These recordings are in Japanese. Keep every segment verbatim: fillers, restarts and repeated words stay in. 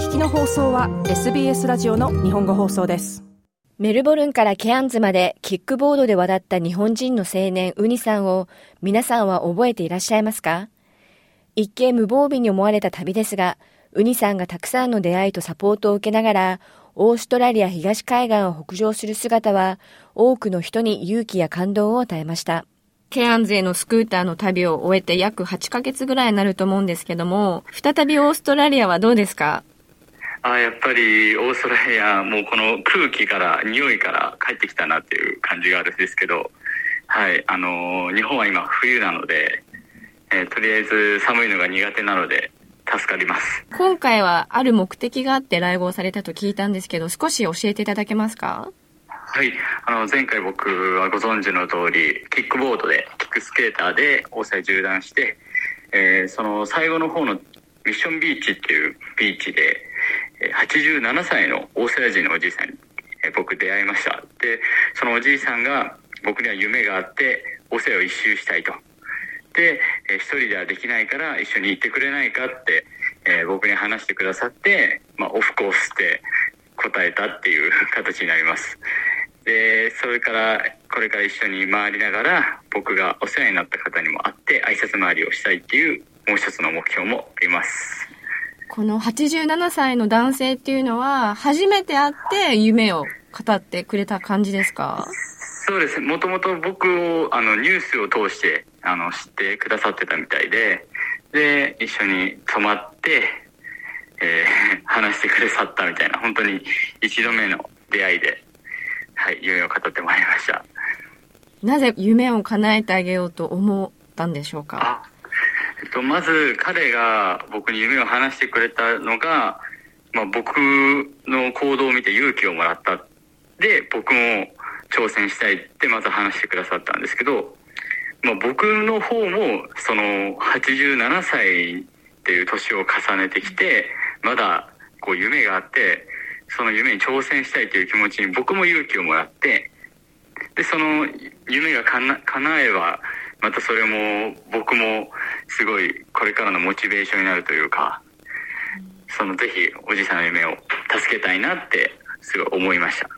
聞きの放送は エスビーエス ラジオの日本語放送です。メルボルンからケアンズまでキックボードで渡った日本人の青年ウニさんを皆さんは覚えていらっしゃいますか？一見無防備に思われた旅ですが、ウニさんがたくさんの出会いとサポートを受けながらオーストラリア東海岸を北上する姿は多くの人に勇気や感動を与えました。ケアンズへのスクーターの旅を終えて約はちかげつぐらいになると思うんですけども、再びオーストラリアはどうですか？あ、やっぱりオーストラリアもこの空気から匂いから帰ってきたなっていう感じがあるんですけど、はい、あの日本は今冬なので、えー、とりあえず寒いのが苦手なので助かります。今回はある目的があって来郷されたと聞いたんですけど、少し教えていただけますか？はい、あの前回僕はご存知の通りキックボードでキックスケーターでオーストラリア縦断して、えー、その最後の方のミッションビーチっていうビーチではちじゅうななさいのオーストラリア人のおじいさんに僕出会いました。で、そのおじいさんが僕には夢があってオーストラリアを一周したいと。で、一人ではできないから一緒に行ってくれないかって、えー、僕に話してくださって、まあ、オフコースって答えたっていう形になります。で、それからこれから一緒に回りながら僕がお世話になった方にも会って挨拶回りをしたいっていうもう一つの目標もあります。このはちじゅうななさいの男性っていうのは初めて会って夢を語ってくれた感じですか？そうです。もともと僕をあのニュースを通してあの知ってくださってたみたいで、で一緒に泊まって、えー、話してくださったみたいな、本当に一度目の出会いで、はい、夢を語ってもらいました。なぜ夢を叶えてあげようと思ったんでしょうか？あ、えっと、まず彼が僕に夢を話してくれたのが、まあ、僕の行動を見て勇気をもらった。で、僕も挑戦したいってまず話してくださったんですけど、まあ、僕の方もそのはちじゅうななさいっていう年を重ねてきて、まだこう夢があって、その夢に挑戦したいという気持ちに僕も勇気をもらって、で、その夢がかな、叶えば、またそれも僕もすごいこれからのモチベーションになるというか、そのぜひおじさんの夢を助けたいなってすごい思いました。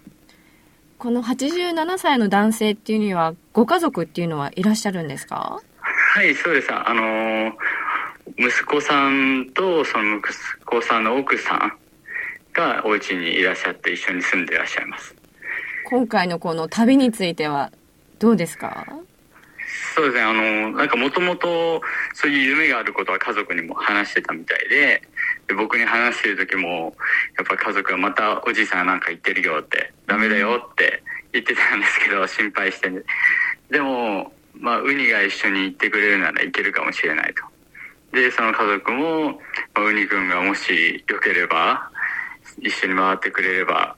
このはちじゅうななさいの男性っていうにはご家族っていうのはいらっしゃるんですか？はい、そうです。あの息子さんとその息子さんの奥さんがお家にいらっしゃって一緒に住んでいらっしゃいます。今回のこの旅についてはどうですか？そうですね、あのなんかもともとそういう夢があることは家族にも話してたみたいで、で僕に話してる時もやっぱ家族はまたおじいさんなんか言ってるよってダメだよって言ってたんですけど、心配して、ね、でも、まあ、ウニが一緒に行ってくれるなら行けるかもしれないと。でその家族も、まあ、ウニ君がもしよければ一緒に回ってくれれば、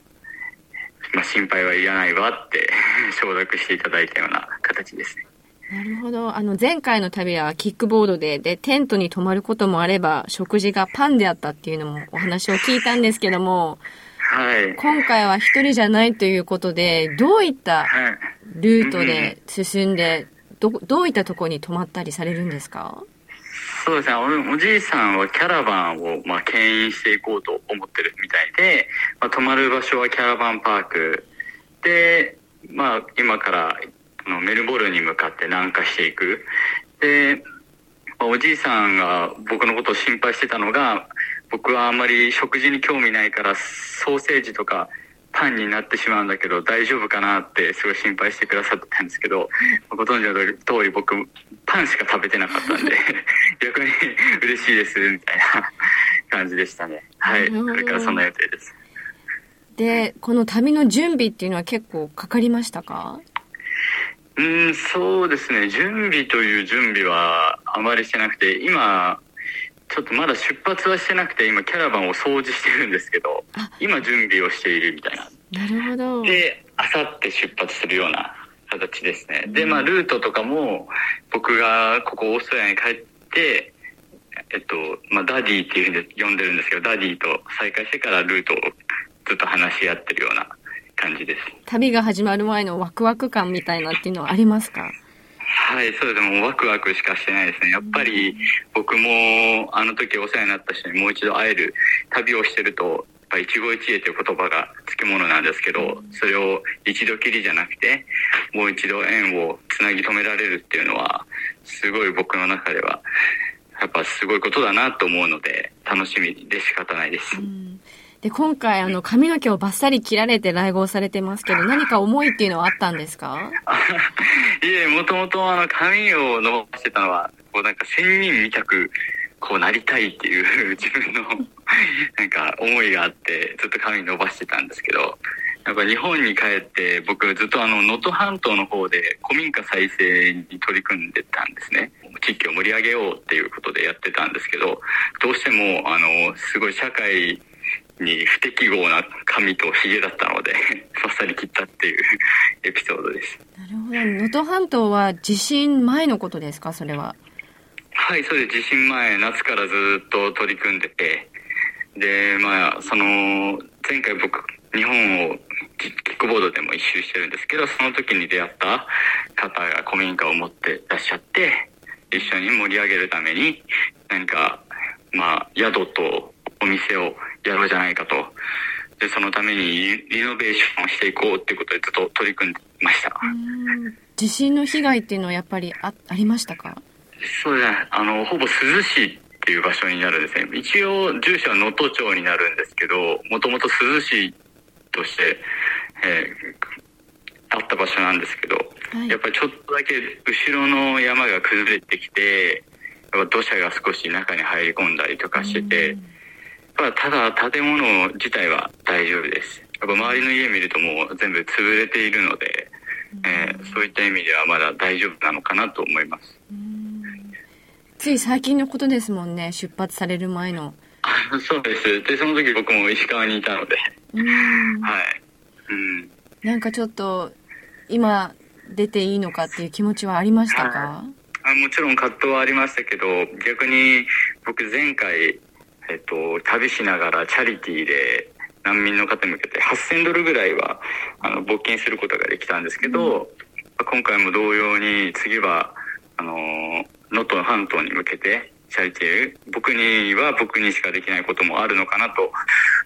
まあ、心配はいらないわって承諾していただいたような形ですね。なるほど。あの前回の旅はキックボードで、でテントに泊まることもあれば食事がパンであったっていうのもお話を聞いたんですけども、はい、今回は一人じゃないということでどういったルートで進んで、ど、どういったところに泊まったりされるんですか？そうですね、おじいさんはキャラバンを、まあ、牽引していこうと思ってるみたいで、まあ、泊まる場所はキャラバンパークで、まあ、今からメルボルンに向かって南下していく。で、おじいさんが僕のことを心配してたのが、僕はあんまり食事に興味ないからソーセージとかパンになってしまうんだけど大丈夫かなってすごい心配してくださってたんですけど、ご存知の通り僕パンしか食べてなかったんで逆に嬉しいですみたいな感じでしたね。はい、これからそんな予定です。で、この旅の準備っていうのは結構かかりましたか？うん、そうですね、準備という準備はあまりしてなくて、今ちょっとまだ出発はしてなくて、今キャラバンを掃除してるんですけど、今準備をしているみたいな。なるほど。で、あさって出発するような形ですね。で、まあルートとかも僕がここオーストラリアに帰って、えっとまあ、ダディっていうふうに呼んでるんですけど、ダディと再会してからルートをずっと話し合ってるような感じです。旅が始まる前のワクワク感みたいなっていうのはありますか？はい、そうですね。もうワクワクしかしてないですね。やっぱり僕もあの時お世話になった人にもう一度会える旅をしてると、やっぱ一期一会という言葉がつきものなんですけど、それを一度きりじゃなくてもう一度縁をつなぎ止められるっていうのはすごい僕の中ではやっぱすごいことだなと思うので、楽しみで仕方ないです。うんで今回あの髪の毛をバッサリ切られて来合されてますけど、何か思いっていうのはあったんですか？いえ、もともとあの髪を伸ばしてたのはこうなんか仙人みたくこうなりたいっていう自分のなんか思いがあってずっと髪伸ばしてたんですけど、やっぱ日本に帰って僕ずっとあの能登半島の方で古民家再生に取り組んでたんですね。地域を盛り上げようっていうことでやってたんですけど、どうしてもあのすごい社会に不適合な髪とひげだったのでバッサリ切ったっていうエピソードです。なるほど。能登半島は地震前のことですか？それは。はい、そうです。地震前、夏からずっと取り組んでて、で、まあその前回僕日本をキックボードでも一周してるんですけど、その時に出会った方が古民家を持ってらっしゃって、一緒に盛り上げるために何かまあ宿とお店をやろうじゃないかと。で、そのためにリノベーションをしていこうっていうことでずっと取り組んでました。うん、地震の被害っていうのはやっぱり あ, ありましたか？そうですね、あのほぼ珠洲市っていう場所になるんですね。一応住所は能登町になるんですけど、もともと珠洲市として、えー、あった場所なんですけど、はい、やっぱりちょっとだけ後ろの山が崩れてきて、やっぱ土砂が少し中に入り込んだりとかしてて、ただ建物自体は大丈夫です。やっぱ周りの家見るともう全部潰れているので、うんえー、そういった意味ではまだ大丈夫なのかなと思います。うん、つい最近のことですもんね、出発される前の。そうです。でその時僕も石川にいたので、うんはい、うん、なんかちょっと今出ていいのかっていう気持ちはありましたか？あ、もちろん葛藤はありましたけど、逆に僕前回えっと、旅しながらチャリティーで難民の方に向けてはっせんドルぐらいはあの募金することができたんですけど、うん、今回も同様に次はあの能登半島に向けてチャリティー、僕には僕にしかできないこともあるのかなと、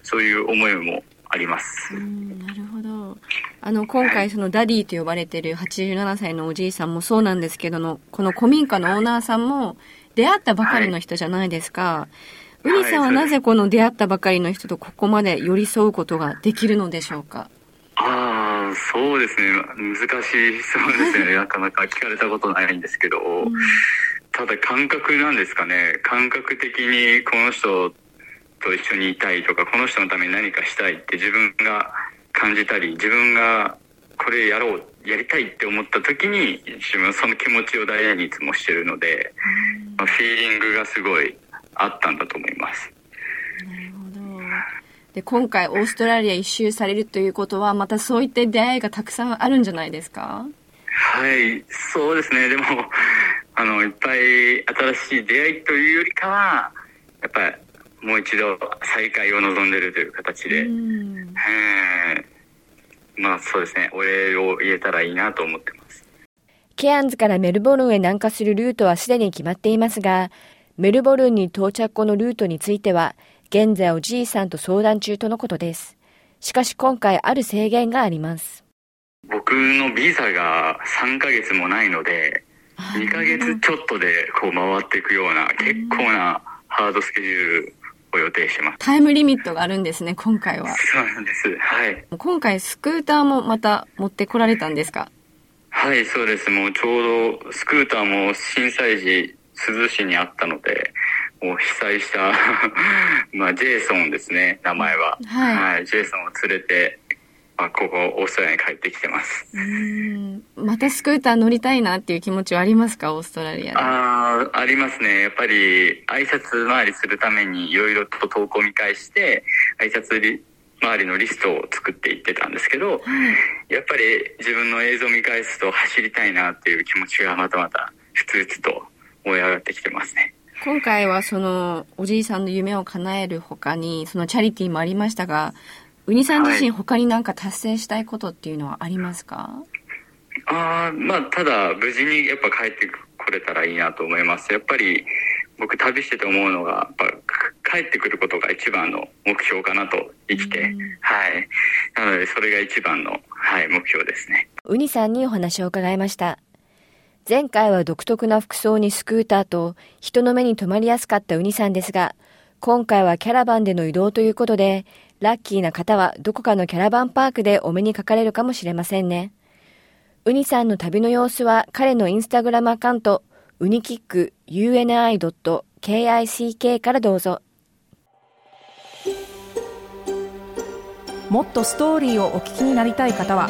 そういう思いもあります。うん、なるほど。あの今回そのダディと呼ばれているはちじゅうななさいのおじいさんもそうなんですけどの、この古民家のオーナーさんも出会ったばかりの人じゃないですか、はいウニさんはなぜこの出会ったばかりの人とここまで寄り添うことができるのでしょうか？ああ、そうですね。難しい質問ですね。なかなか聞かれたことないんですけど、うん、ただ感覚なんですかね。感覚的にこの人と一緒にいたいとか、この人のために何かしたいって自分が感じたり、自分がこれやろう、やりたいって思った時に、自分はその気持ちを大事にいつもしてるので、うんまあ、フィーリングがすごいあったんだと思います。なるほど。で今回オーストラリア一周されるということは、またそういった出会いがたくさんあるんじゃないですか？はい、そうですね。でもあのいっぱい新しい出会いというよりかは、やっぱりもう一度再会を望んでいるという形で、うんまあそうですね、お礼を言えたらいいなと思ってます。ケアンズからメルボルンへ南下するルートはすでに決まっていますが、メルボルンに到着後のルートについては、現在おじいさんと相談中とのことです。しかし今回ある制限があります。僕のビザがさんかげつもないので、にかげつちょっとでこう回っていくような結構なハードスケジュールを予定してます。タイムリミットがあるんですね、今回は。そうなんです。はい。今回スクーターもまた持ってこられたんですか？はい、そうです。もうちょうどスクーターも震災時、珠洲市にあったので、もう被災したまあジェイソンですね、名前は、はいはい、ジェイソンを連れて、まあ、ここオーストラリアに帰ってきてます。うーん、またスクーター乗りたいなっていう気持ちはありますか？オーストラリアで。ああ、ありますね。やっぱり挨拶回りするためにいろいろと投稿見返して挨拶周りのリストを作っていってたんですけど、はい、やっぱり自分の映像見返すと走りたいなっていう気持ちがまたまたふつふつと燃え上がってきてますね。今回はそのおじいさんの夢を叶える他に、そのチャリティーもありましたが、ウニさん自身他に何か達成したいことっていうのはありますか？はい、ああ、まあ、ただ無事にやっぱ帰ってこれたらいいなと思います。やっぱり僕旅してて思うのが、やっぱ帰ってくることが一番の目標かなと、生きて、はい。なのでそれが一番の、はい、目標ですね。ウニさんにお話を伺いました。前回は独特な服装にスクーターと人の目に留まりやすかったウニさんですが、今回はキャラバンでの移動ということで、ラッキーな方はどこかのキャラバンパークでお目にかかれるかもしれませんね。ウニさんの旅の様子は彼のインスタグラムアカウントuni.kik ユーエヌアイ.kik からどうぞ。もっとストーリーをお聞きになりたい方は